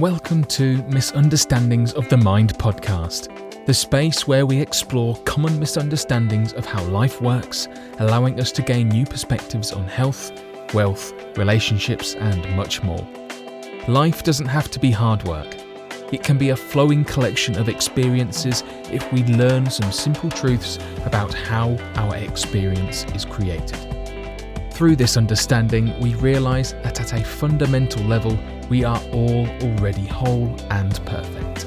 Welcome to Misunderstandings of the Mind podcast, the space where we explore common misunderstandings of how life works, allowing us to gain new perspectives on health, wealth, relationships, and much more. Life doesn't have to be hard work. It can be a flowing collection of experiences if we learn some simple truths about how our experience is created. Through this understanding, we realise that at a fundamental level, we are all already whole and perfect.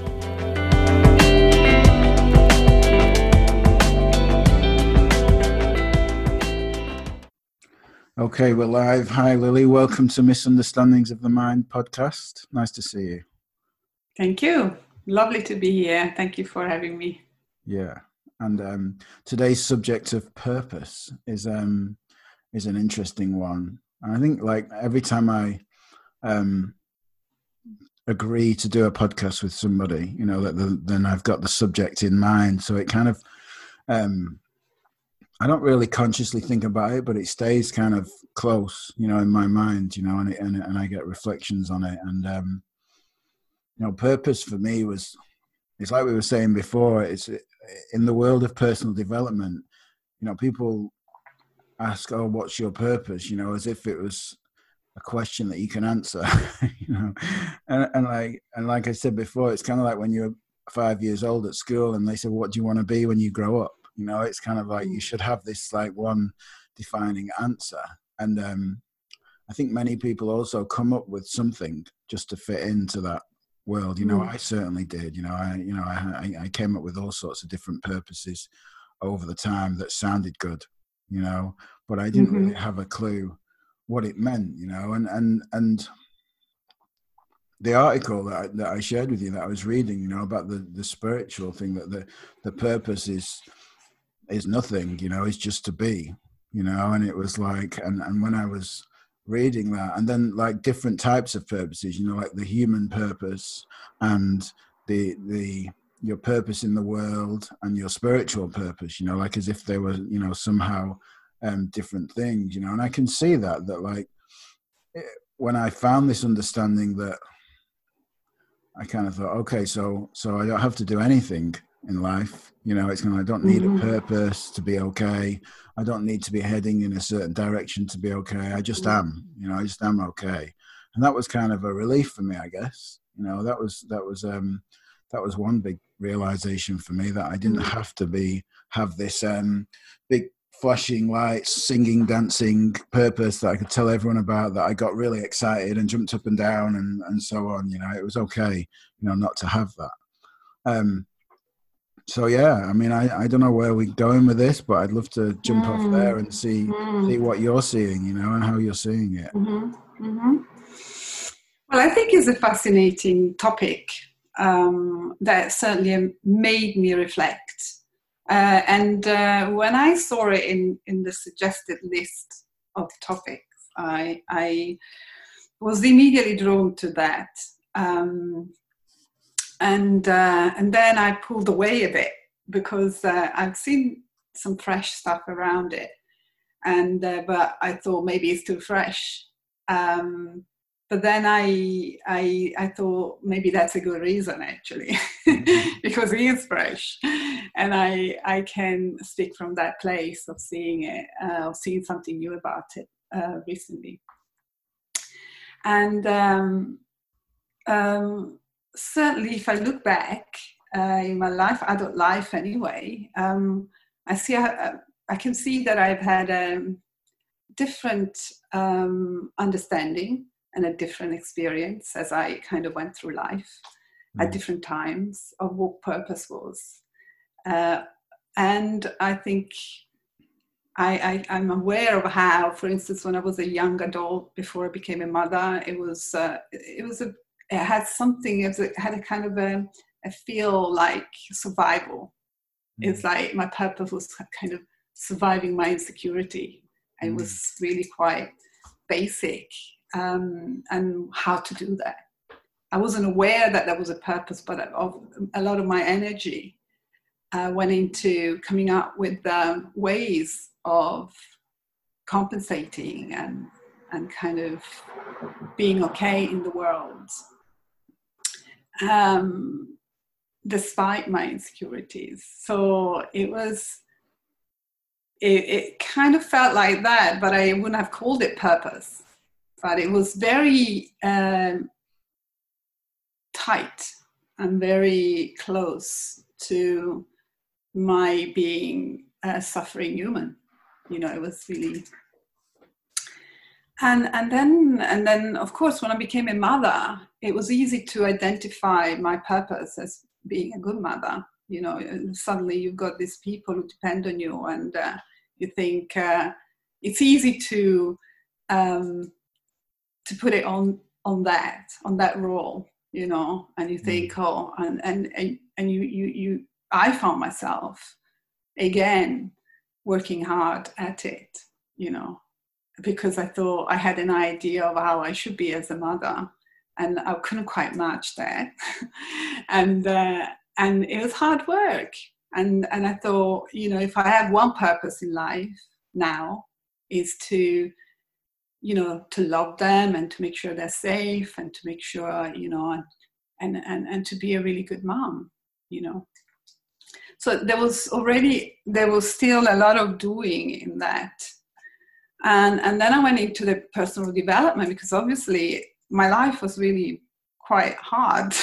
Okay, we're live. Hi, Lily. Welcome to Misunderstandings of the Mind podcast. Nice to see you. Thank you. Lovely to be here. Thank you for having me. Yeah. And today's subject of purpose is an interesting one. And I think like every time I agree to do a podcast with somebody, you know, then I've got the subject in mind. So it kind of, I don't really consciously think about it, but it stays kind of close, you know, in my mind, you know, and I get reflections on it. And, you know, purpose for me was, it's like we were saying before, it's in the world of personal development, you know, people ask, oh, what's your purpose? You know, as if it was a question that you can answer, you know, and like I said before, it's kind of like when you're 5 years old at school and they say, what do you want to be when you grow up? You know, it's kind of like you should have this like one defining answer. And I think many people also come up with something just to fit into that world. You know, I certainly did. You know, I came up with all sorts of different purposes over the time that sounded good, you know, but I didn't really have a clue what it meant, you know, and the article that I shared with you that I was reading, you know, about the spiritual thing, that the purpose is nothing, you know, it's just to be, you know. And it was like, and when I was reading that, and then like different types of purposes, you know, like the human purpose and your purpose in the world and your spiritual purpose, you know, like as if they were, you know, somehow different things, you know. And I can see that like when I found this understanding, that I kind of thought, okay, so I don't have to do anything in life, you know. It's kind of like, I don't need a purpose to be okay. I don't need to be heading in a certain direction to be okay. I just am, you know. I just am okay. And that was kind of a relief for me, I guess. You know, that was one big realization for me, that I didn't have to have this big flashing lights, singing, dancing purpose that I could tell everyone about, that I got really excited and jumped up and down and so on. You know, it was okay, you know, not to have that. So yeah, I mean, I don't know where we're going with this, but I'd love to jump off there and see what you're seeing, you know, and how you're seeing it. Well, I think it's a fascinating topic that certainly made me reflect. And when I saw it in the suggested list of topics, I was immediately drawn to that. And then I pulled away a bit because I've seen some fresh stuff around it. But I thought maybe it's too fresh. But then I thought maybe that's a good reason, actually, because it is fresh. And I can speak from that place of seeing it, or seeing something new about it recently. And certainly if I look back in my life, adult life anyway, I can see that I've had a different understanding and a different experience as I kind of went through life at different times of what purpose was. And I think I'm aware of how, for instance, when I was a young adult, before I became a mother, it had a kind of a feel like survival. It's like my purpose was kind of surviving my insecurity. It was really quite basic. And how to do that. I wasn't aware that there was a purpose, but a lot of my energy went into coming up with ways of compensating and kind of being okay in the world. despite my insecurities. So it was, it kind of felt like that, but I wouldn't have called it purpose. But it was very tight and very close to my being a suffering human. You know, it was really... And then, of course, when I became a mother, it was easy to identify my purpose as being a good mother. You know, suddenly you've got these people who depend on you, and you think it's easy to put it on that role, you know. And you think, oh, and you I found myself again working hard at it, you know, because I thought I had an idea of how I should be as a mother, and I couldn't quite match that. And it was hard work. And I thought, you know, if I have one purpose in life now, is to, you know, to love them and to make sure they're safe and to make sure, you know, and to be a really good mom, you know. So there was still a lot of doing in that. And then I went into the personal development, because obviously my life was really quite hard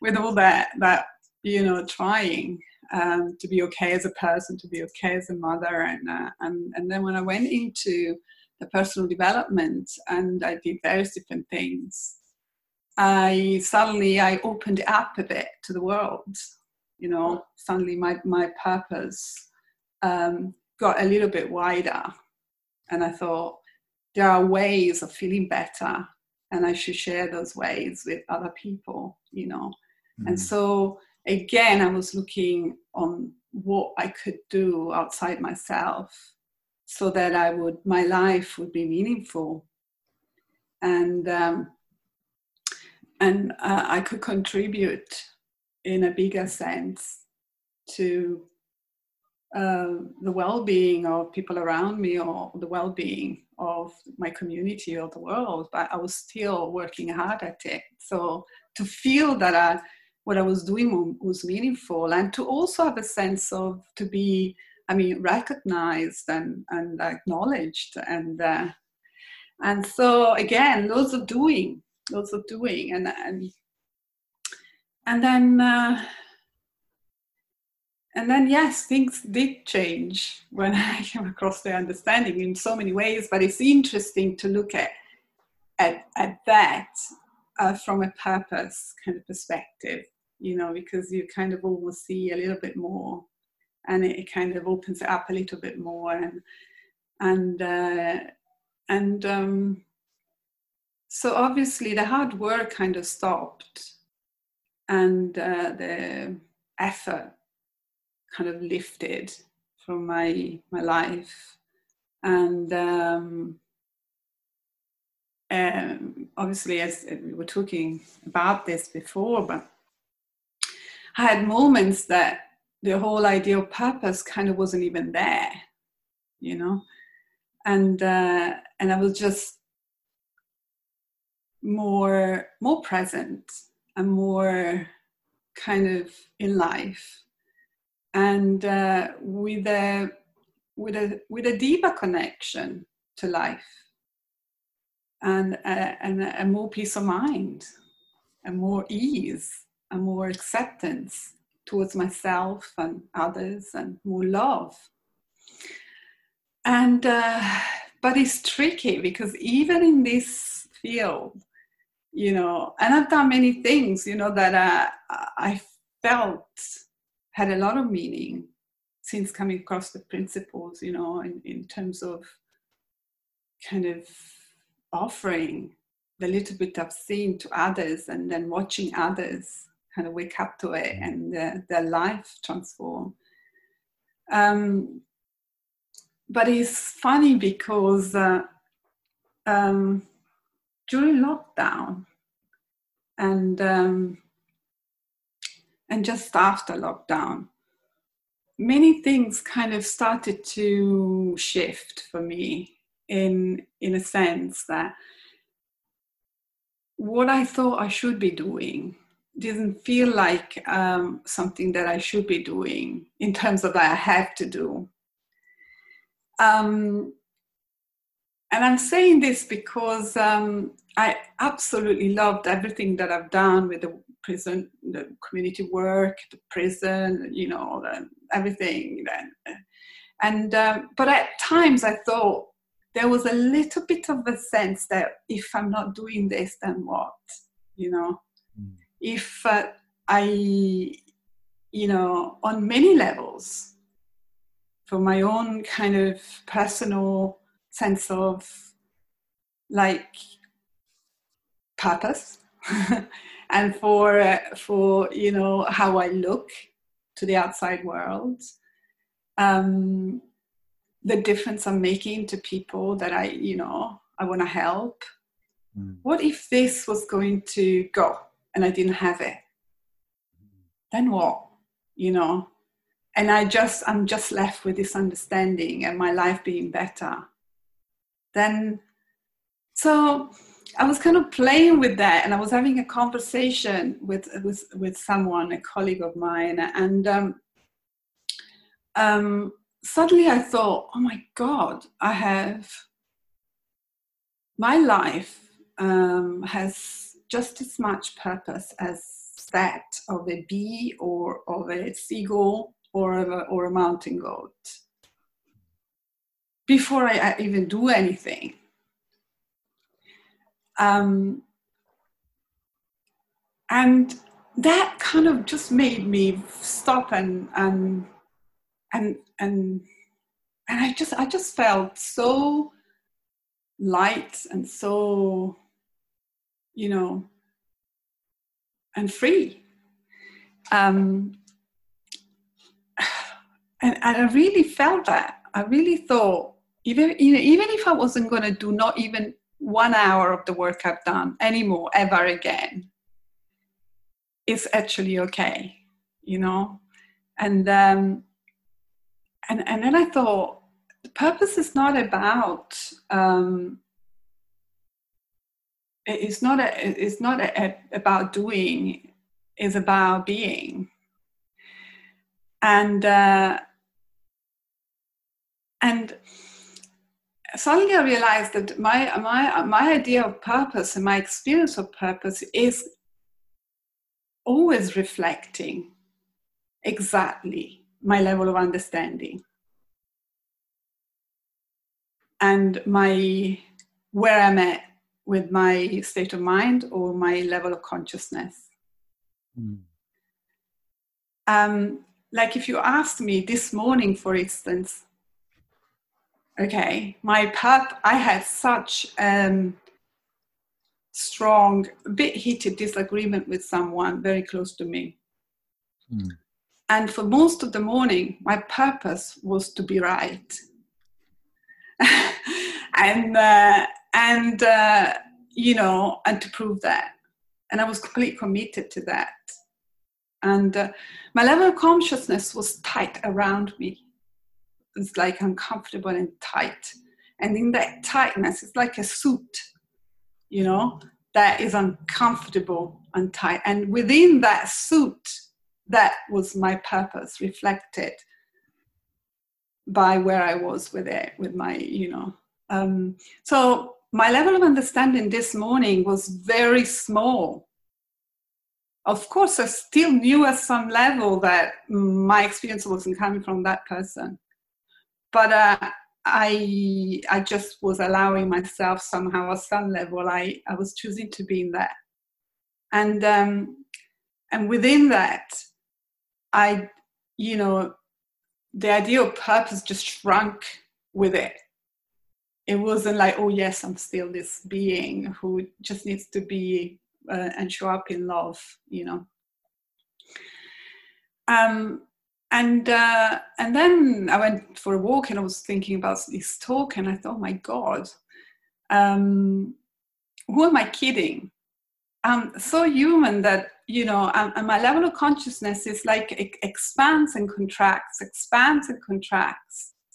with all that, you know, trying to be okay as a person, to be okay as a mother. And then when I went into the personal development and I did various different things, I suddenly opened it up a bit to the world. You know, suddenly my purpose got a little bit wider. And I thought, there are ways of feeling better, and I should share those ways with other people, you know. Mm-hmm. And so, again, I was looking on what I could do outside myself so that my life would be meaningful, and I could contribute in a bigger sense to the well-being of people around me, or the well-being of my community or the world. But I was still working hard at it. So to feel that what I was doing was meaningful, and to also have a sense of, to be, I mean, recognized and acknowledged. And so again, loads of doing. And then, yes, things did change when I came across the understanding in so many ways. But it's interesting to look at that from a purpose kind of perspective, you know, because you kind of almost see a little bit more, and it kind of opens it up a little bit more, so obviously the hard work kind of stopped, and the effort kind of lifted from my life, and obviously, as we were talking about this before, but I had moments that the whole idea of purpose kind of wasn't even there, you know, and I was just more present and more kind of in life. And with a deeper connection to life, and a more peace of mind, a more ease, a more acceptance towards myself and others, and more love. And but it's tricky, because even in this field, you know, and I've done many things, you know, that I felt had a lot of meaning since coming across the principles, you know, in terms of kind of offering the little bit I've seen to others, and then watching others kind of wake up to it and their life transform. But it's funny, because during lockdown and just after lockdown, many things kind of started to shift for me in a sense that what I thought I should be doing didn't feel like something that I should be doing in terms of that I have to do. And I'm saying this because I absolutely loved everything that I've done with the prison, the community work, the prison, you know, everything. And but at times I thought there was a little bit of a sense that if I'm not doing this, then what, you know? Mm. If on many levels, for my own kind of personal sense of like purpose, and for you know how I look to the outside world, the difference I'm making to people that I want to help. Mm. What if this was going to go? And I didn't have it, then what, you know? And I'm just left with this understanding and my life being better. Then, so I was kind of playing with that, and I was having a conversation with someone, a colleague of mine, and suddenly I thought, oh my God, my life has just as much purpose as that of a bee or of a seagull or a mountain goat before I even do anything. And that kind of just made me stop and I just felt so light and so, you know, and free. And I really felt that. I really thought, even if I wasn't going to do not even 1 hour of the work I've done anymore, ever again, it's actually okay, you know? And then I thought, the purpose is not about... It's not about doing, it's about being. And suddenly I realized that my idea of purpose and my experience of purpose is always reflecting exactly my level of understanding and where I'm at with my state of mind or my level of consciousness. Mm. Like if you asked me this morning, for instance, okay, I had such strong, bit heated disagreement with someone very close to me. Mm. And for most of the morning, my purpose was to be right. And to prove that. And I was completely committed to that. And my level of consciousness was tight around me. It's like uncomfortable and tight. And in that tightness, it's like a suit, you know, that is uncomfortable and tight. And within that suit, that was my purpose reflected by where I was with it, with my, you know. So my level of understanding this morning was very small. Of course, I still knew at some level that my experience wasn't coming from that person. But I just was allowing myself somehow at some level. I was choosing to be in that. And within that, the idea of purpose just shrunk with it. It wasn't like, oh yes, I'm still this being who just needs to be and show up in love, you know. And then I went for a walk and I was thinking about this talk and I thought, oh my God, who am I kidding? I'm so human that, you know, and my level of consciousness is like it expands and contracts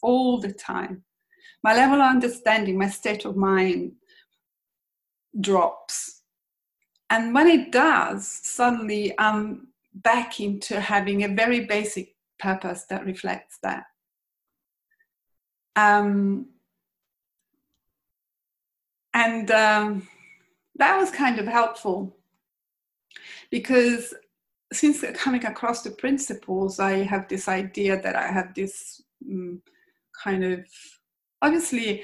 all the time. My level of understanding, my state of mind drops. And when it does, suddenly I'm back into having a very basic purpose that reflects that. That was kind of helpful, because since coming across the principles, I have this idea that I have this kind of, obviously,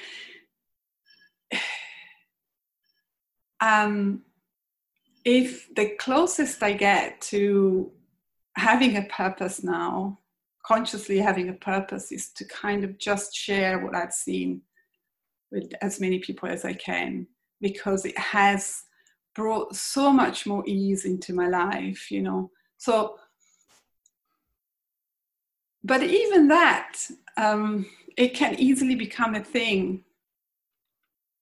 if the closest I get to having a purpose now, consciously having a purpose, is to kind of just share what I've seen with as many people as I can, because it has brought so much more ease into my life, you know. So, but even that, it can easily become a thing.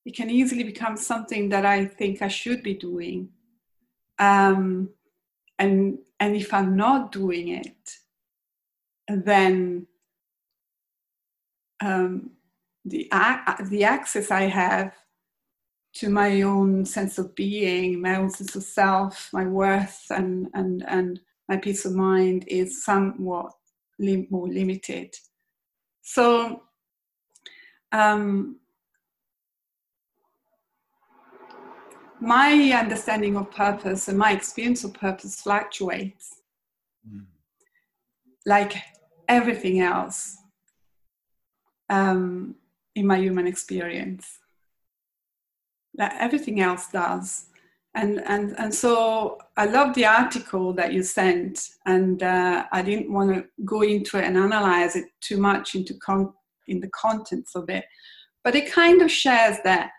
It can easily become something that I think I should be doing. And if I'm not doing it, then the access I have to my own sense of being, my own sense of self, my worth, and my peace of mind is somewhat more limited. So, my understanding of purpose and my experience of purpose fluctuates, like everything else in my human experience. That everything else does. And so I love the article that you sent, and I didn't want to go into it and analyze it too much in the contents of it, but it kind of shares that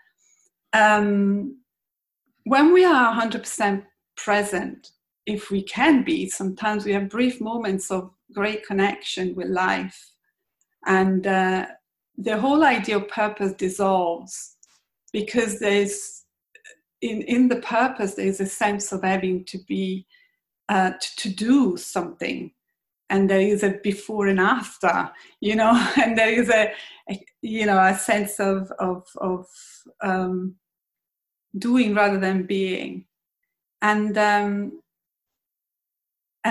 when we are 100% present, if we can be, sometimes we have brief moments of great connection with life, and the whole idea of purpose dissolves, because there's in the purpose there's a sense of having to be to do something, and there is a before and after, you know, and there is a you know, a sense of doing rather than being. And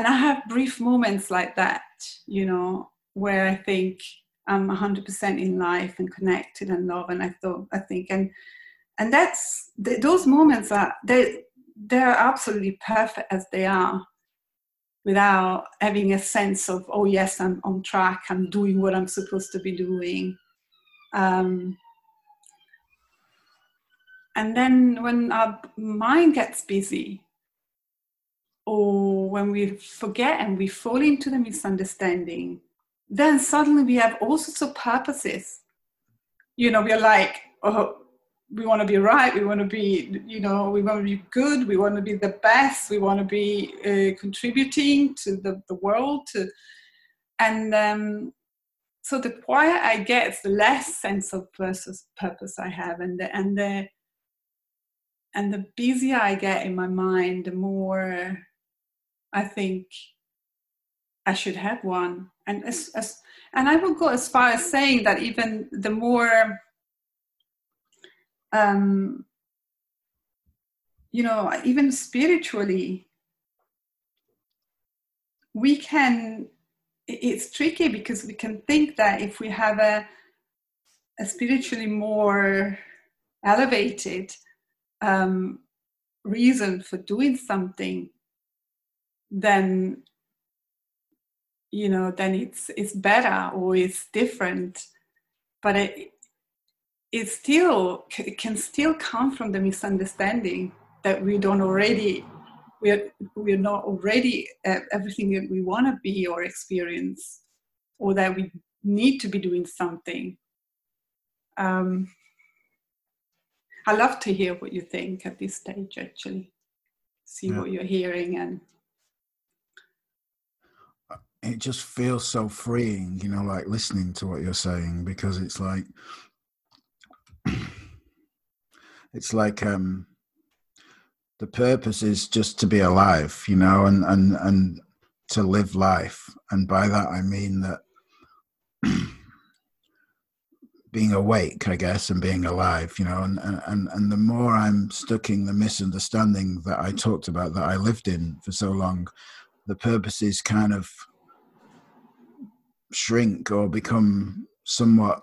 I have brief moments like that, you know, where I think I'm 100% in life and connected and love. And I think that's, those moments are, they're absolutely perfect as they are, without having a sense of, oh yes, I'm on track, I'm doing what I'm supposed to be doing. And then when our mind gets busy, or when we forget and we fall into the misunderstanding, then suddenly we have all sorts of purposes. You know, we're like, oh, we want to be right, we want to be, you know, we want to be good, we want to be the best, we want to be contributing to the world. So the quieter I get, the less sense of purpose I have, and the busier I get in my mind, the more I think I should have one. And I will go as far as saying that even the more, you know, even spiritually, we can. It's tricky, because we can think that if we have a spiritually more elevated reason for doing something, then, you know, then it's better or it's different. But it can still come from the misunderstanding that we're not already everything that we want to be or experience, or that we need to be doing something. I love to hear what you think at this stage, actually. See what you're hearing, and it just feels so freeing, you know, like listening to what you're saying, because it's like the purpose is just to be alive, you know, and to live life. And by that I mean that being awake, I guess, and being alive, you know, and the more I'm stuck in the misunderstanding that I talked about, that I lived in for so long, the purposes kind of shrink or become somewhat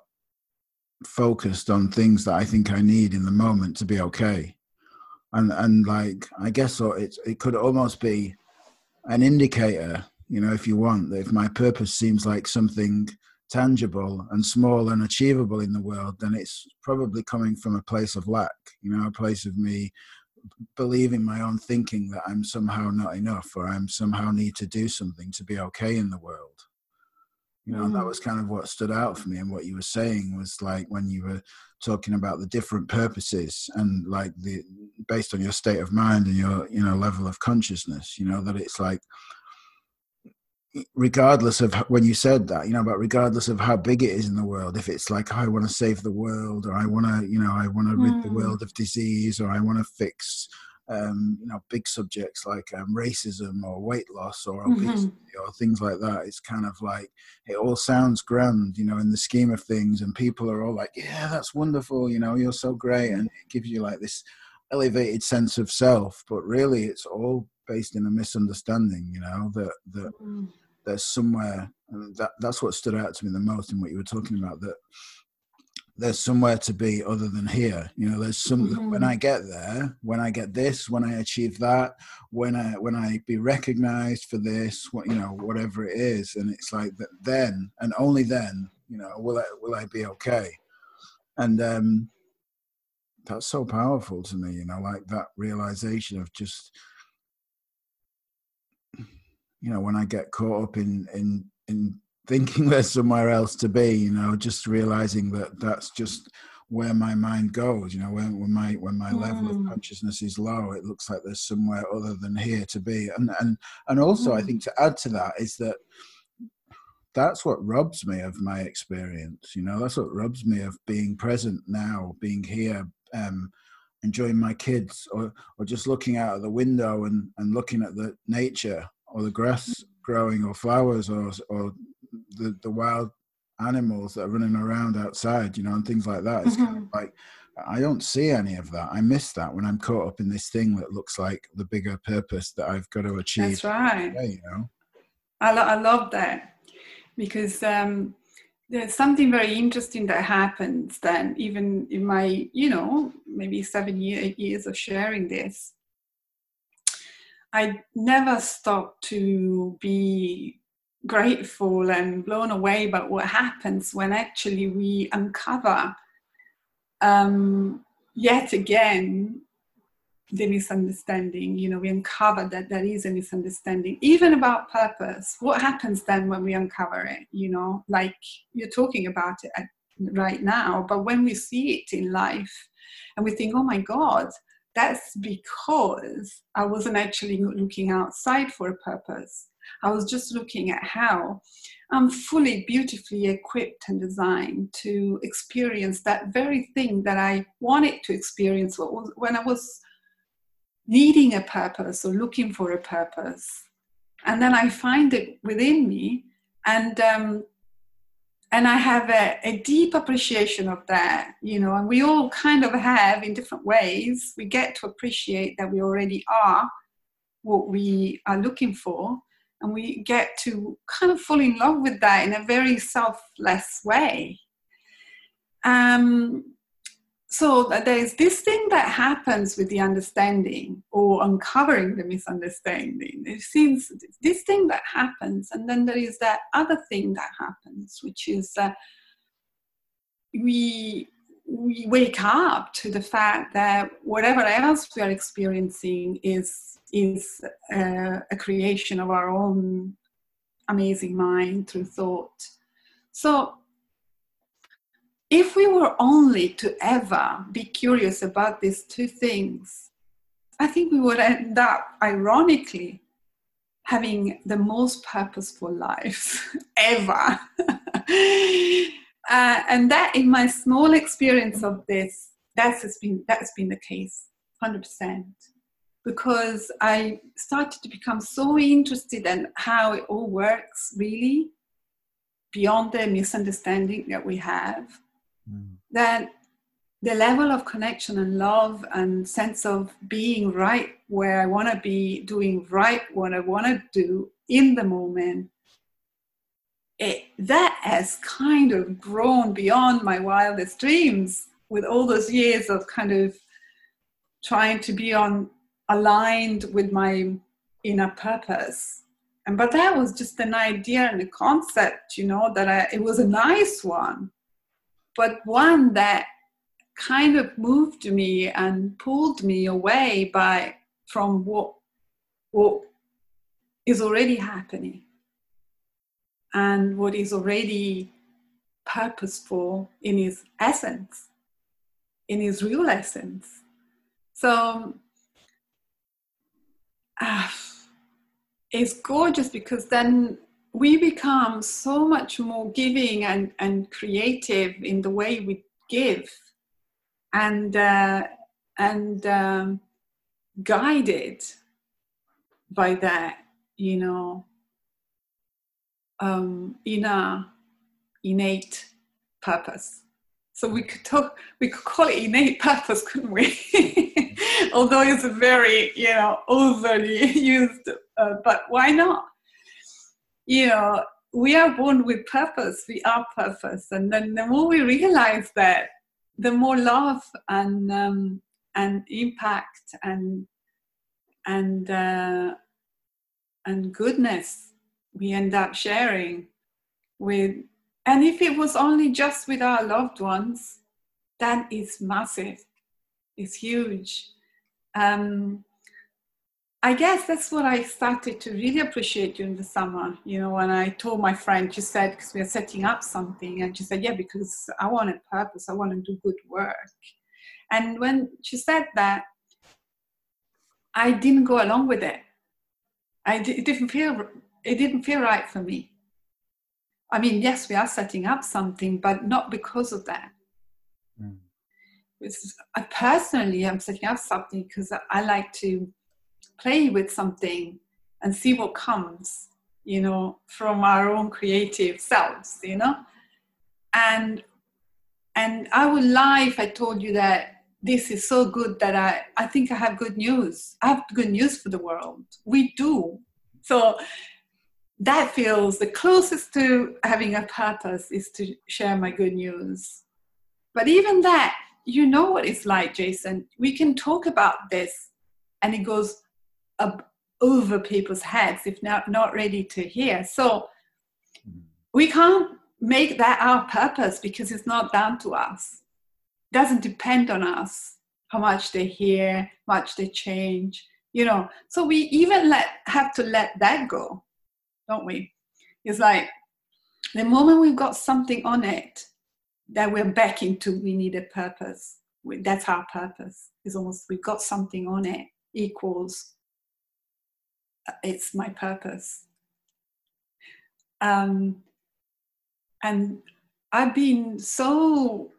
focused on things that I think I need in the moment to be okay. And like, I guess, or it could almost be an indicator, you know, if you want, that if my purpose seems like something tangible and small and achievable in the world, then it's probably coming from a place of lack, you know, a place of me believing my own thinking that I'm somehow not enough, or I'm somehow need to do something to be okay in the world. You know, and that was kind of what stood out for me. And what you were saying was like, when you were talking about the different purposes and like the, based on your state of mind and your, you know, level of consciousness, you know, that it's like, regardless of when you said that, you know, but regardless of how big it is in the world, if it's like, oh, I want to save the world, or I want to, you know, I want to rid the world of disease, or I want to fix, you know, big subjects like racism or weight loss or obesity or things like that. It's kind of like, it all sounds grand, you know, in the scheme of things, and people are all like, yeah, that's wonderful, you know, you're so great, and it gives you like this elevated sense of self, but really it's all based in a misunderstanding, you know, that there's somewhere, and that's what stood out to me the most in what you were talking about, that there's somewhere to be other than here. You know, there's something when I get there, when I get this, when I achieve that, when I be recognized for this, what, you know, whatever it is. And it's like that, then, and only then, you know, will I be okay. And that's so powerful to me, you know, like that realization of just, you know, when I get caught up in thinking there's somewhere else to be, you know, just realizing that that's just where my mind goes, you know, when my level of consciousness is low, it looks like there's somewhere other than here to be. And also I think to add to that is that that's what robs me of my experience, you know, that's what robs me of being present now, being here, enjoying my kids, or just looking out of the window and looking at the nature or the grass growing or flowers or the wild animals that are running around outside, you know, and things like that. It's kind of like, I don't see any of that. I miss that when I'm caught up in this thing that looks like the bigger purpose that I've got to achieve. That's right. Yeah, you know? I love that, because there's something very interesting that happens then, even in my, you know, maybe 8 years of sharing this. I never stopped to be grateful and blown away by what happens when actually we uncover yet again the misunderstanding. You know, we uncover that there is a misunderstanding, even about purpose. What happens then when we uncover it? You know, like you're talking about it right now, but when we see it in life and we think, oh my God, that's because I wasn't actually looking outside for a purpose. I was just looking at how I'm fully, beautifully equipped and designed to experience that very thing that I wanted to experience when I was needing a purpose or looking for a purpose. And then I find it within me, and I have a deep appreciation of that, you know, and we all kind of have in different ways. We get to appreciate that we already are what we are looking for, and we get to kind of fall in love with that in a very selfless way. So there's this thing that happens with the understanding or uncovering the misunderstanding. It seems this thing that happens, and then there is that other thing that happens, which is that we wake up to the fact that whatever else we are experiencing is a creation of our own amazing mind through thought. So, if we were only to ever be curious about these two things, I think we would end up, ironically, having the most purposeful lives ever. And that, in my small experience of this, that's been the case, 100%. Because I started to become so interested in how it all works, really, beyond the misunderstanding that we have. that the level of connection and love and sense of being right where I want to be, doing right what I want to do in the moment, that has kind of grown beyond my wildest dreams with all those years of kind of trying to be aligned with my inner purpose. But that was just an idea and a concept, you know, that it was a nice one, but one that kind of moved me and pulled me away from what is already happening and what is already purposeful in its essence, in its real essence. So it's gorgeous, because then we become so much more giving and creative in the way we give, and guided by that, you know, inner innate purpose. So we could call it innate purpose, couldn't we? Although it's a very, you know, overly used, but why not? You know, we are born with purpose. We are purpose. And then the more we realize that, the more love and impact and goodness we end up sharing with. And if it was only just with our loved ones, that is massive. It's huge. I guess that's what I started to really appreciate during the summer. You know, when I told my friend, she said, because we are setting up something, and she said, yeah, because I want a purpose. I want to do good work. And when she said that, I didn't go along with it. It didn't feel right for me. I mean, yes, we are setting up something, but not because of that. I personally am setting up something because I like to play with something and see what comes, you know, from our own creative selves, you know. And I would lie if I told you that this is so good that I think I have good news. I have good news for the world. We do. So that feels the closest to having a purpose, is to share my good news. But even that, you know what it's like, Jason. We can talk about this and it goes over people's heads if not ready to hear. So we can't make that our purpose, because it's not down to us. It doesn't depend on us how much they hear, how much they change, you know. So we even have to let that go, don't we? It's like the moment we've got something on it that we're back into, we need a purpose. That's our purpose. It's almost, we've got something on it equals it's my purpose. And I've been so,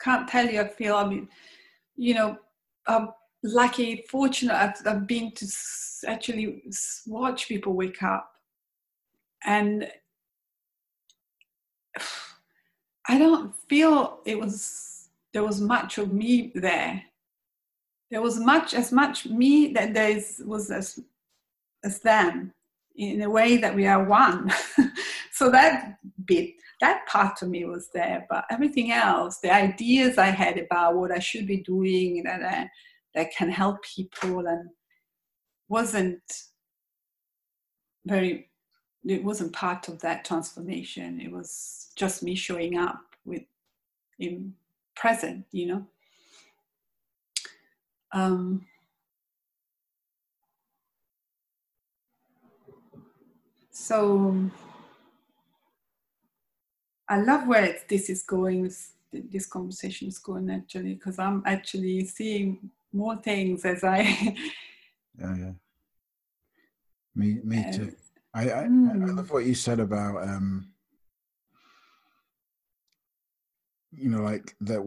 can't tell you, I'm lucky, fortunate. I've been to actually watch people wake up, and I don't feel there was much of me there. There was as much me that there was as them, in a way that we are one. So that part of me was there, but everything else, the ideas I had about what I should be doing that can help people, and it wasn't part of that transformation. It was just me showing up in present, you know. So I love where this is going, this conversation is going, actually, because I'm actually seeing more things as I... yeah. Me too. I love what you said about, you know, like that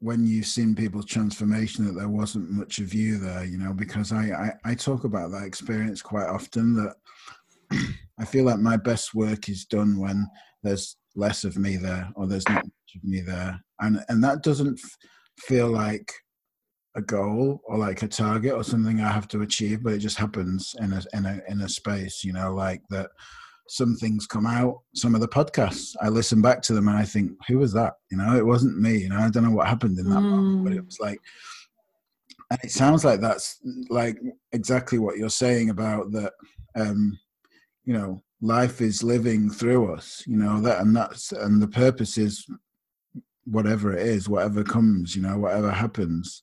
when you've seen people's transformation, that there wasn't much of you there, you know, because I talk about that experience quite often, that I feel like my best work is done when there's less of me there, or there's not much of me there. And that doesn't feel like a goal or like a target or something I have to achieve, but it just happens in a space, you know, like that. Some things come out, some of the podcasts, I listen back to them and I think, who was that? You know, it wasn't me. You know, I don't know what happened in that moment, but it was like, and it sounds like that's like exactly what you're saying about that, you know, life is living through us, you know, that, and that's, and the purpose is whatever it is, whatever comes, you know, whatever happens.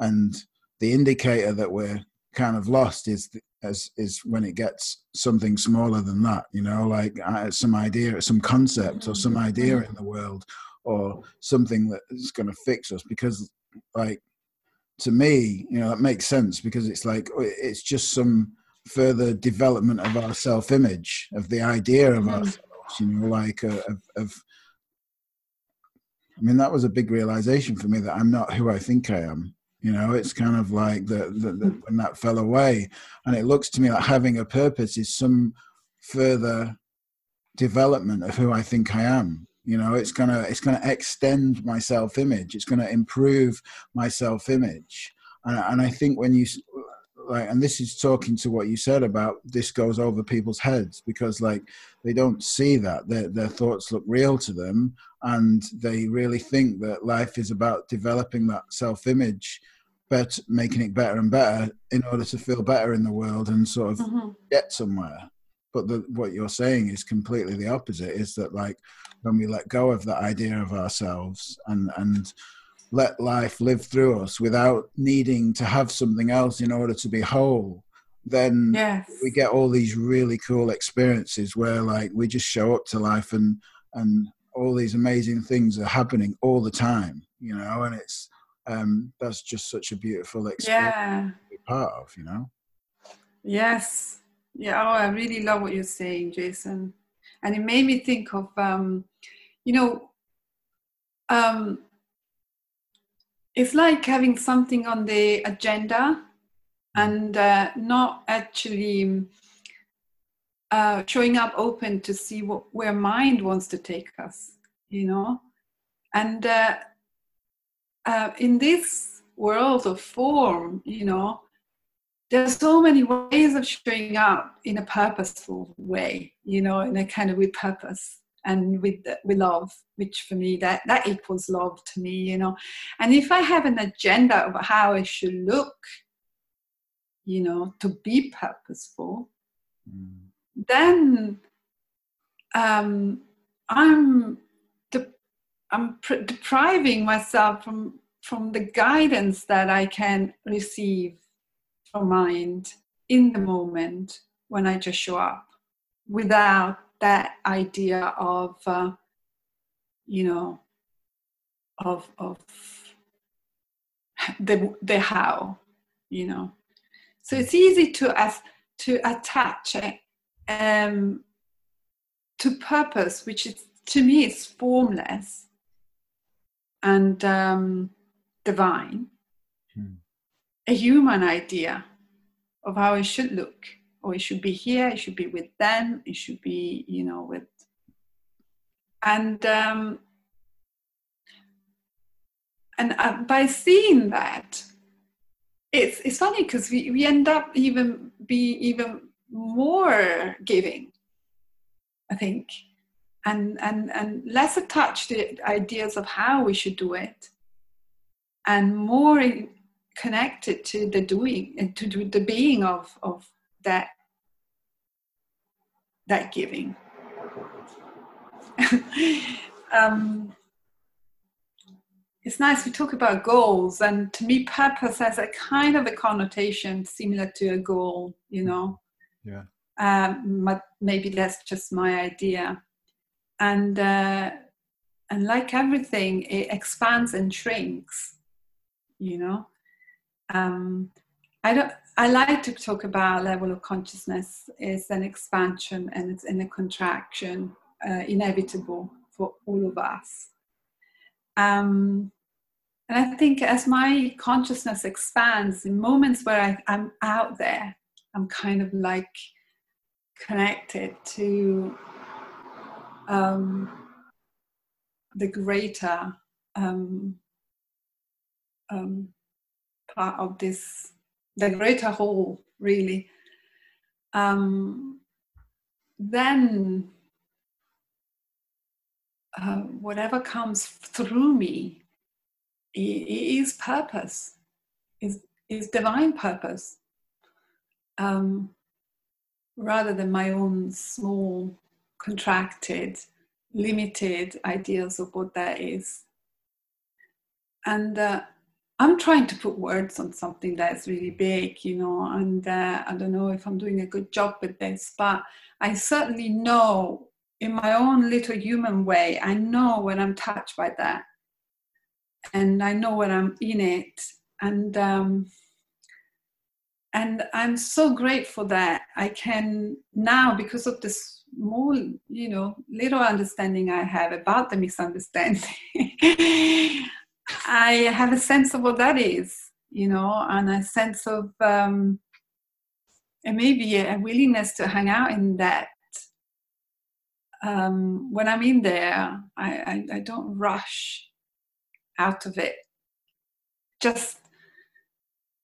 And the indicator that we're kind of lost is when it gets something smaller than that, you know, like some idea, some concept or some idea in the world or something that is going to fix us. Because like, to me, you know, that makes sense, because it's like, it's just some further development of our self-image, of the idea of ourselves, you know, like I mean, that was a big realization for me, that I'm not who I think I am. You know, it's kind of like when that fell away, and it looks to me like having a purpose is some further development of who I think I am. You know, it's gonna extend my self-image. It's gonna improve my self-image. And I think when you like, and this is talking to what you said about this goes over people's heads, because like they don't see that their thoughts look real to them, and they really think that life is about developing that self-image, but making it better and better in order to feel better in the world and sort of get somewhere. But what you're saying is completely the opposite, is that like when we let go of that idea of ourselves and let life live through us without needing to have something else in order to be whole, then we get all these really cool experiences where like we just show up to life and all these amazing things are happening all the time, you know, and it's, that's just such a beautiful experience to be part of, you know? Yes. Yeah. Oh, I really love what you're saying, Jason. And it made me think of, you know, it's like having something on the agenda and not actually showing up open to see where mind wants to take us, you know? And in this world of form, you know, there's so many ways of showing up in a purposeful way, you know, in a kind of with purpose and with love, which for me, that equals love to me, you know? And if I have an agenda of how I should look, you know, to be purposeful, then I'm depriving myself from the guidance that I can receive from mind in the moment when I just show up, without that idea of you know, of the how, you know. So it's easy to attach it to purpose, which is, to me, is formless and divine, a human idea of how it should look, or it should be here, it should be with them, it should be, you know, with, and by seeing that, it's funny, because we end up even more giving, I think, and less attached to ideas of how we should do it, and more connected to the doing and to the being of that giving. It's nice we talk about goals, and to me, purpose has a kind of a connotation similar to a goal, you know. Yeah. But maybe that's just my idea, and like everything, it expands and shrinks, you know. I like to talk about level of consciousness is an expansion and it's in a contraction, inevitable for all of us. And I think as my consciousness expands, in moments where I'm out there, I'm kind of like connected to the greater part of this, the greater whole, really. Then whatever comes through me is purpose, is divine purpose, rather than my own small, contracted, limited ideas of what that is. And I'm trying to put words on something that's really big, you know, and I don't know if I'm doing a good job with this, but I certainly know in my own little human way, I know when I'm touched by that, and I know when I'm in it, and I'm so grateful that I can now, because of this more, you know, little understanding I have about the misunderstanding, I have a sense of what that is, you know, and a sense of and maybe a willingness to hang out in that. When I'm in there, I don't rush out of it, just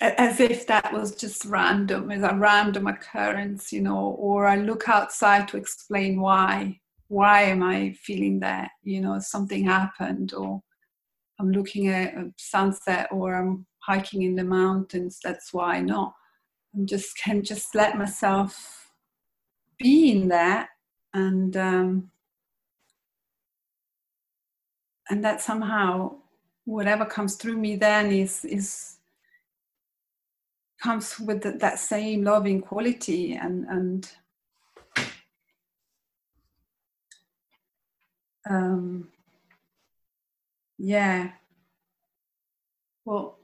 as if that was just random, as a random occurrence, you know, or I look outside to explain why am I feeling that, you know, something happened, or I'm looking at a sunset, or I'm hiking in the mountains, that's why not. I just can just let myself be in that, and that somehow whatever comes through me then is comes with that same loving quality, and yeah. Well,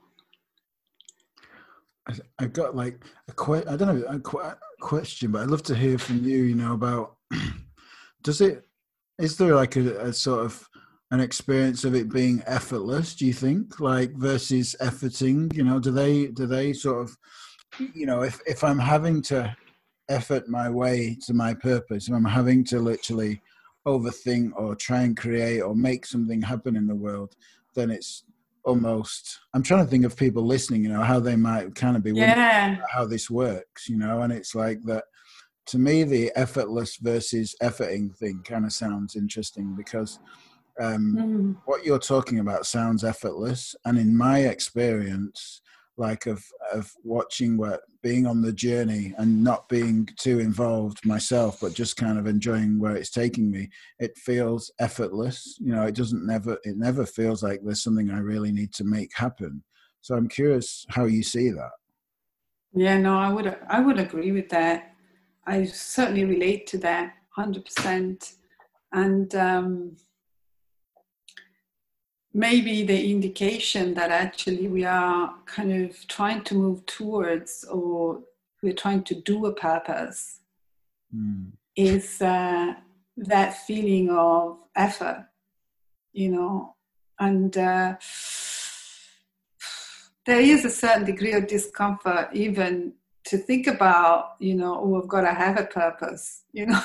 I've got like a question, but I'd love to hear from you, you know, about is there like a sort of an experience of it being effortless, do you think, like versus efforting, you know, do they sort of, you know, if I'm having to effort my way to my purpose, and I'm having to literally overthink or try and create or make something happen in the world, then it's almost, I'm trying to think of people listening, you know, how they might kind of be wondering how this works, you know, and it's like that to me, the effortless versus efforting thing kind of sounds interesting, because what you're talking about sounds effortless. And in my experience, like of watching what being on the journey and not being too involved myself, but just kind of enjoying where it's taking me, it feels effortless. You know, it never feels like there's something I really need to make happen. So I'm curious how you see that. Yeah, no, I would agree with that. I certainly relate to that 100%. And, maybe the indication that actually we are kind of trying to move towards, or we're trying to do a purpose, is that feeling of effort, you know, and there is a certain degree of discomfort even to think about, you know, oh, I've got to have a purpose, you know.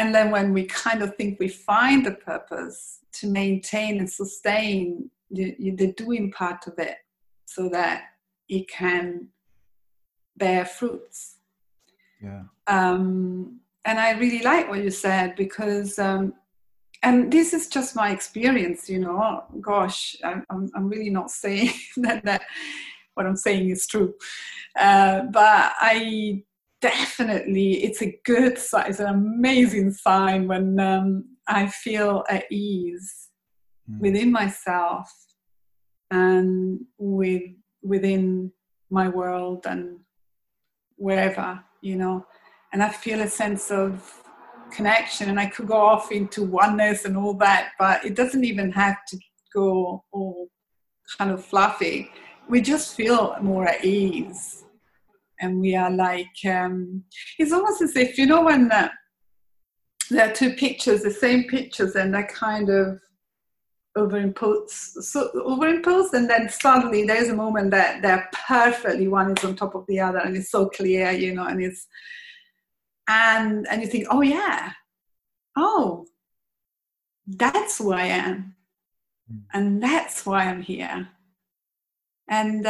And then when we kind of think we find the purpose, to maintain and sustain the doing part of it so that it can bear fruits. Yeah. And I really like what you said, because, and this is just my experience, you know, gosh, I'm really not saying that what I'm saying is true. But I definitely, it's a good sign, it's an amazing sign when I feel at ease within myself and within my world and wherever, you know, and I feel a sense of connection, and I could go off into oneness and all that, but it doesn't even have to go all kind of fluffy. We just feel more at ease. And we are like, it's almost as if, you know, when there are two pictures, the same pictures, and they're kind of overimposed, and then suddenly there's a moment that they're perfectly, one is on top of the other, and it's so clear, you know, and you think, oh yeah, oh, that's who I am. And that's why I'm here. And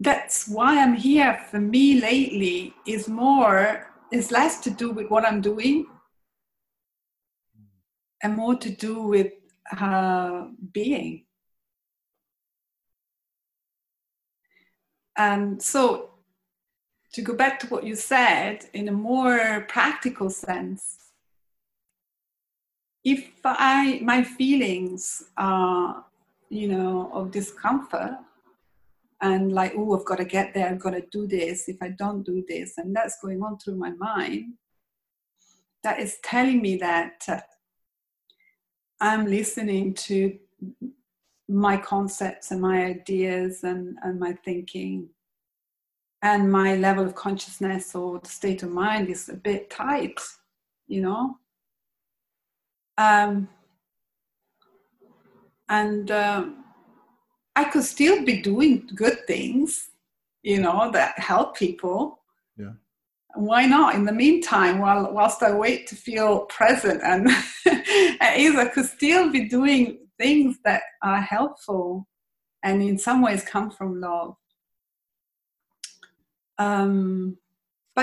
that's why I'm here for me lately is less to do with what I'm doing and more to do with being. And so to go back to what you said in a more practical sense, if my feelings are, of discomfort and like, oh, I've got to get there, I've got to do this, if I don't do this, and that's going on through my mind, that is telling me that I'm listening to my concepts and my ideas and my thinking, and my level of consciousness or the state of mind is a bit tight, I could still be doing good things, that help people. Yeah. Why not? In the meantime, whilst I wait to feel present and I could still be doing things that are helpful and in some ways come from love. But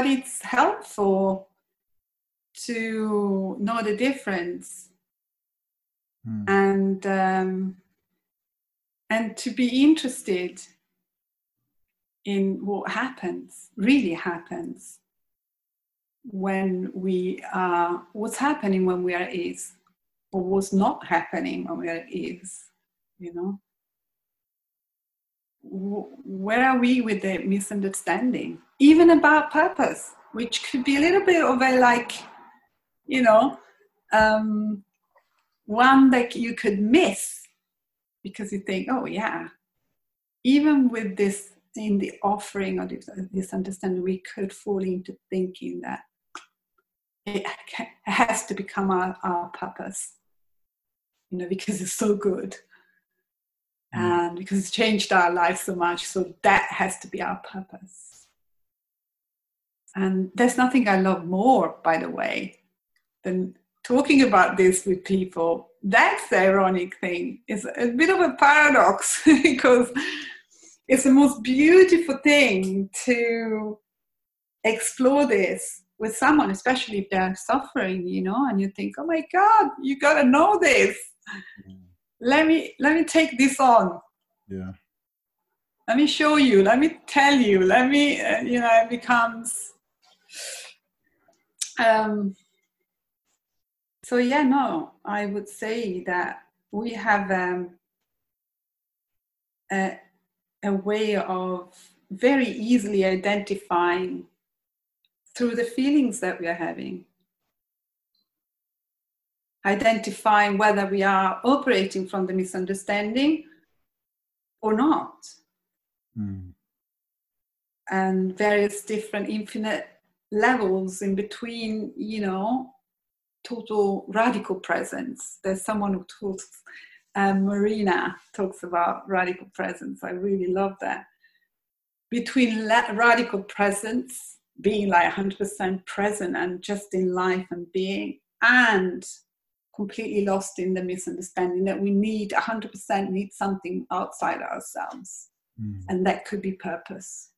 it's helpful to know the difference and to be interested in what really happens when we are, what's happening when we are is, or what's not happening when we are is, Where are we with the misunderstanding, even about purpose, which could be a little bit of a one that you could miss because you think, oh yeah, even with this in the offering or this understanding, we could fall into thinking that it has to become our purpose, because it's so good and because it's changed our life so much, so that has to be our purpose. And there's nothing I love more, by the way, than talking about this with people. That's the ironic thing. It's a bit of a paradox because it's the most beautiful thing to explore this with someone, especially if they're suffering, and you think, oh my God, you got to know this. Let me take this on. Yeah. Let me show you. Let me tell you. Let me, it becomes... I would say that we have a way of very easily identifying through the feelings that we are having. Identifying whether we are operating from the misunderstanding or not. And various different infinite levels in between, total radical presence. There's someone who talks, Marina talks about radical presence. I really love that. Between radical presence, being like 100% present and just in life and being, and completely lost in the misunderstanding that we 100% need something outside ourselves. And that could be purpose.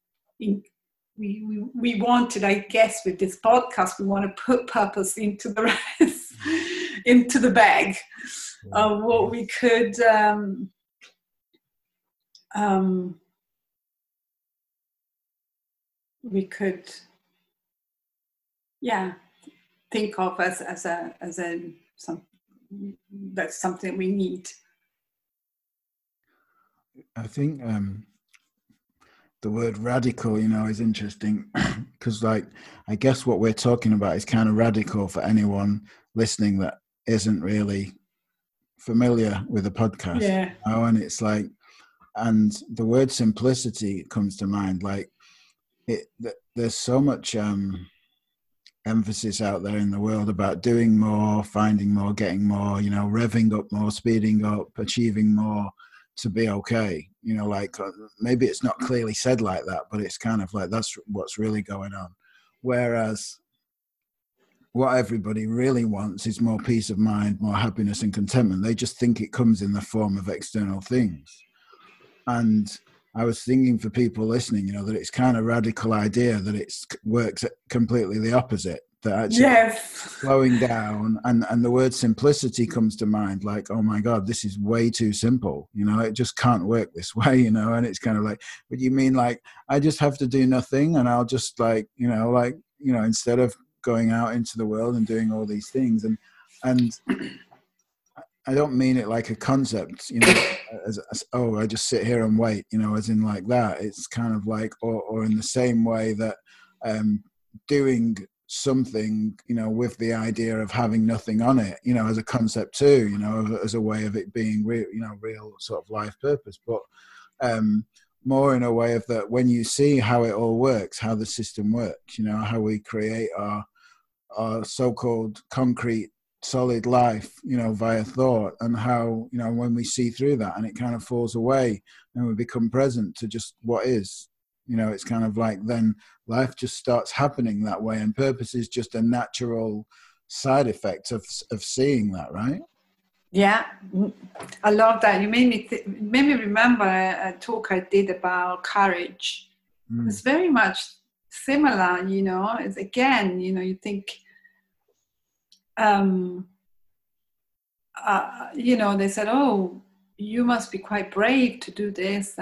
We wanted, I guess, with this podcast, we want to put purpose into the rest, into the bag of what we could think of that's something we need. I think the word radical, is interesting because, I guess what we're talking about is kind of radical for anyone listening that isn't really familiar with the podcast. Yeah. And it's and the word simplicity comes to mind. There's so much emphasis out there in the world about doing more, finding more, getting more, revving up more, speeding up, achieving more. To be okay, maybe it's not clearly said like that, but it's kind of that's what's really going on. Whereas what everybody really wants is more peace of mind, more happiness and contentment. They just think it comes in the form of external things. And I was thinking for people listening, you know, that it's kind of a radical idea that it works completely the opposite. That actually slowing down, and the word simplicity comes to mind, like, oh my God, this is way too simple, you know, it just can't work this way, you know. And it's kind of like, but you mean like I just have to do nothing and I'll just like, you know, instead of going out into the world and doing all these things. And I don't mean it like a concept, you know, as oh, I just sit here and wait, you know, as in like that. It's kind of like, or in the same way that doing something, you know, with the idea of having nothing on it, you know, as a concept too, you know, as a way of it being real, you know, real sort of life purpose, but more in a way of that when you see how it all works, how the system works, you know, how we create our so-called concrete solid life, you know, via thought, and how, you know, when we see through that and it kind of falls away and we become present to just what is, you know, it's kind of like then life just starts happening that way, and purpose is just a natural side effect of seeing that, right? Yeah, I love that. You made me remember a talk I did about courage. Mm. It's very much similar, you know. It's again, you know, you think, you know, they said, oh, you must be quite brave to do this,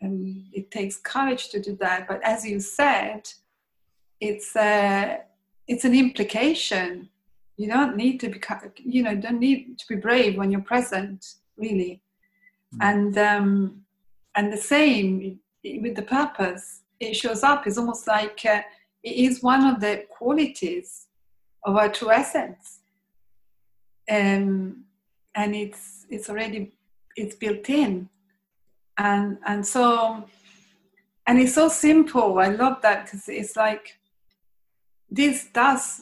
and it takes courage to do that. But as you said, it's an implication. You don't need to be, you know, don't need to be brave when you're present, really. Mm-hmm. And the same with the purpose. It shows up. It's almost like it is one of the qualities of our true essence, and it's already built in. And so, and it's so simple. I love that, because it's like, this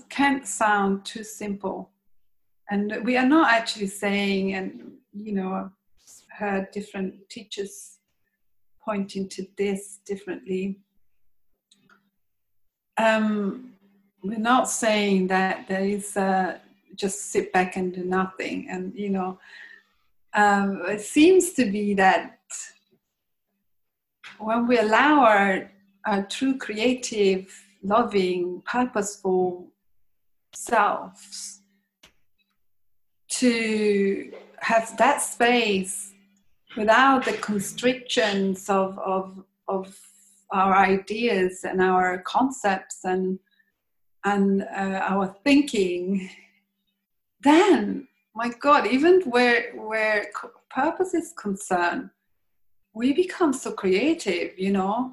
can't sound too simple. And we are not actually saying, and, you know, I've heard different teachers pointing to this differently. We're not saying that there is just sit back and do nothing. And, you know, it seems to be that when we allow our true creative, loving, purposeful selves to have that space without the constrictions of our ideas and our concepts and our thinking, then, my God, even where purpose is concerned, we become so creative, you know.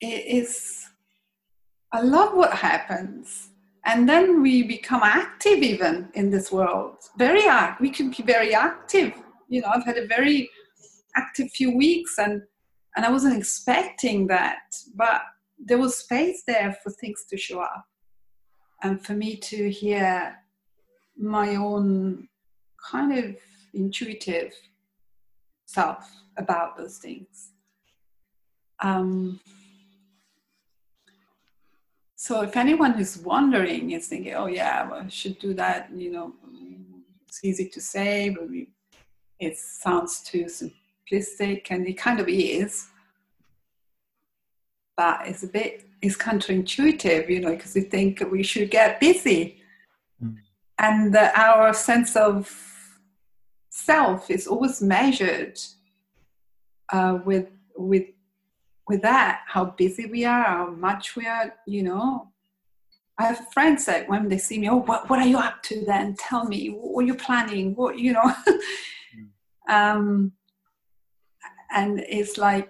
It is, I love what happens. And then we become active even in this world. We can be very active. You know, I've had a very active few weeks and I wasn't expecting that, but there was space there for things to show up and for me to hear my own kind of intuitive self about those things. So if anyone who's wondering is thinking, oh yeah, well, I should do that, you know, it's easy to say, but it sounds too simplistic, and it kind of is, but it's counterintuitive, you know, because we think we should get busy. Mm. And our sense of self is always measured with that, how busy we are, how much we are, you know. I have friends that when they see me, oh, what are you up to then? Tell me, what are you planning? What, you know. And it's like,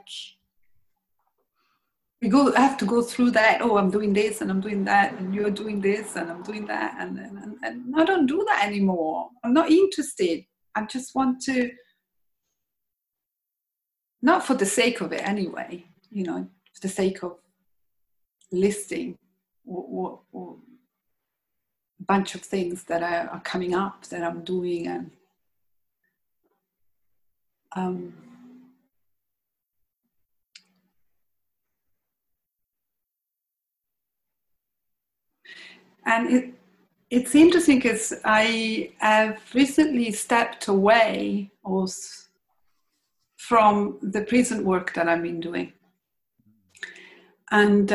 I have to go through that. Oh, I'm doing this and I'm doing that, and you're doing this and I'm doing that. And I don't do that anymore. I'm not interested. I just want to, not for the sake of it anyway, you know, for the sake of listing or a bunch of things that are coming up that I'm doing. And And it's interesting because I have recently stepped away from the present work that I've been doing. And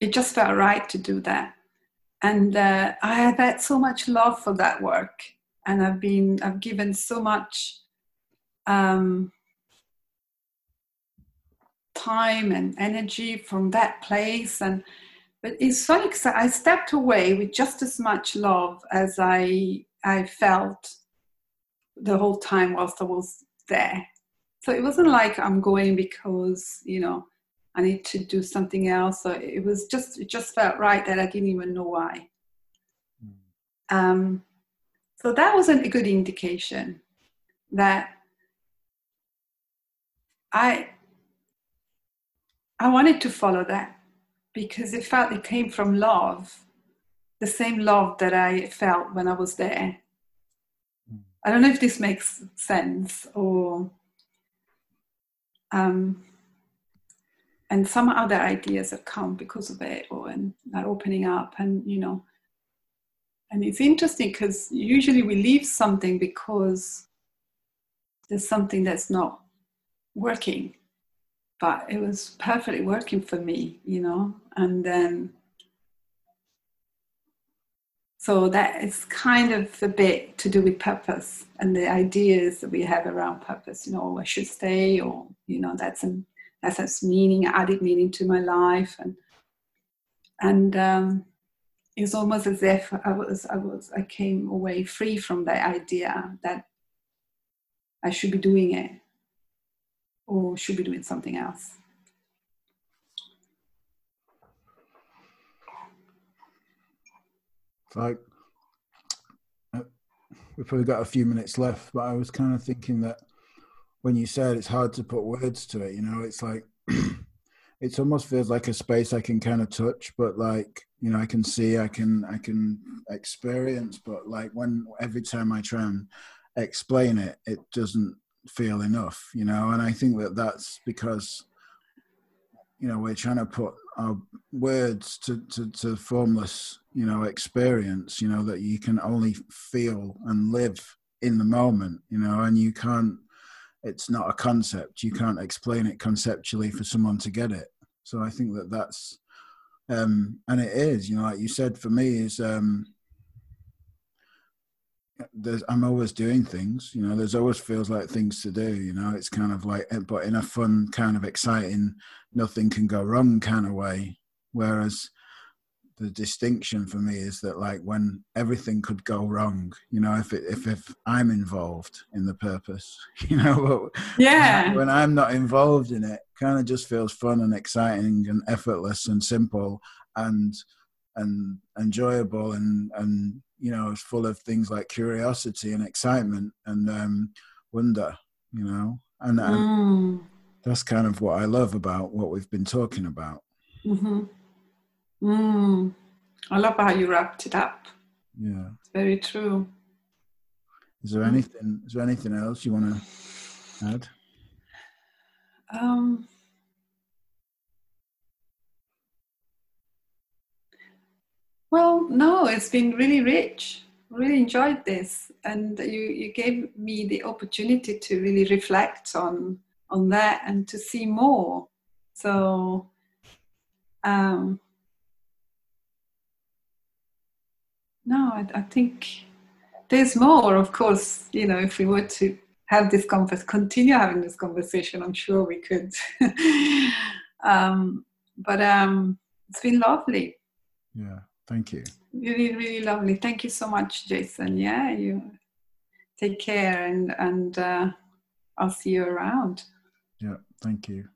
it just felt right to do that. And I have had so much love for that work. And I've given so much time and energy from that place. But it's funny because I stepped away with just as much love as I felt the whole time whilst I was there. So it wasn't like I'm going because, I need to do something else. So it just felt right that I didn't even know why. So that was a good indication that I wanted to follow that, because it felt it came from love, the same love that I felt when I was there. I don't know if this makes sense, or and some other ideas have come because of it, and are opening up, and it's interesting because usually we leave something because there's something that's not working. But it was perfectly working for me, and then so that is kind of a bit to do with purpose and the ideas that we have around purpose. I should stay, or that's meaning, added meaning to my life, and it's almost as if I came away free from that idea that I should be doing it, or should be doing something else. So we've probably got a few minutes left, but I was kind of thinking that when you said it's hard to put words to it, it's like, it almost feels like a space I can kind of touch, but I can see, I can experience, but every time I try and explain it, it doesn't feel enough, and I think that's because we're trying to put our words to formless experience, that you can only feel and live in the moment, and you can't, it's not a concept, you can't explain it conceptually for someone to get it. So I think that's and it is, like you said, for me is I'm always doing things, there's always feels like things to do, it's kind of like, but in a fun kind of exciting, nothing can go wrong kind of way. Whereas the distinction for me is that when everything could go wrong, if I'm involved in the purpose, yeah, when I'm not involved in it, kind of just feels fun and exciting and effortless and simple and enjoyable and it's full of things like curiosity and excitement and wonder, and that's kind of what I love about what we've been talking about. Mm-hmm. I love how you wrapped it up. Yeah, it's very true. Is there anything else you want to add? Well, no, it's been really rich. Really enjoyed this, and you gave me the opportunity to really reflect on that and to see more. So, no, I think there's more. Of course, if we were to have this conversation, continue having this conversation, I'm sure we could. But it's been lovely. Yeah. Thank you. Really, really lovely. Thank you so much, Jason. Yeah, you take care, and I'll see you around. Yeah, thank you.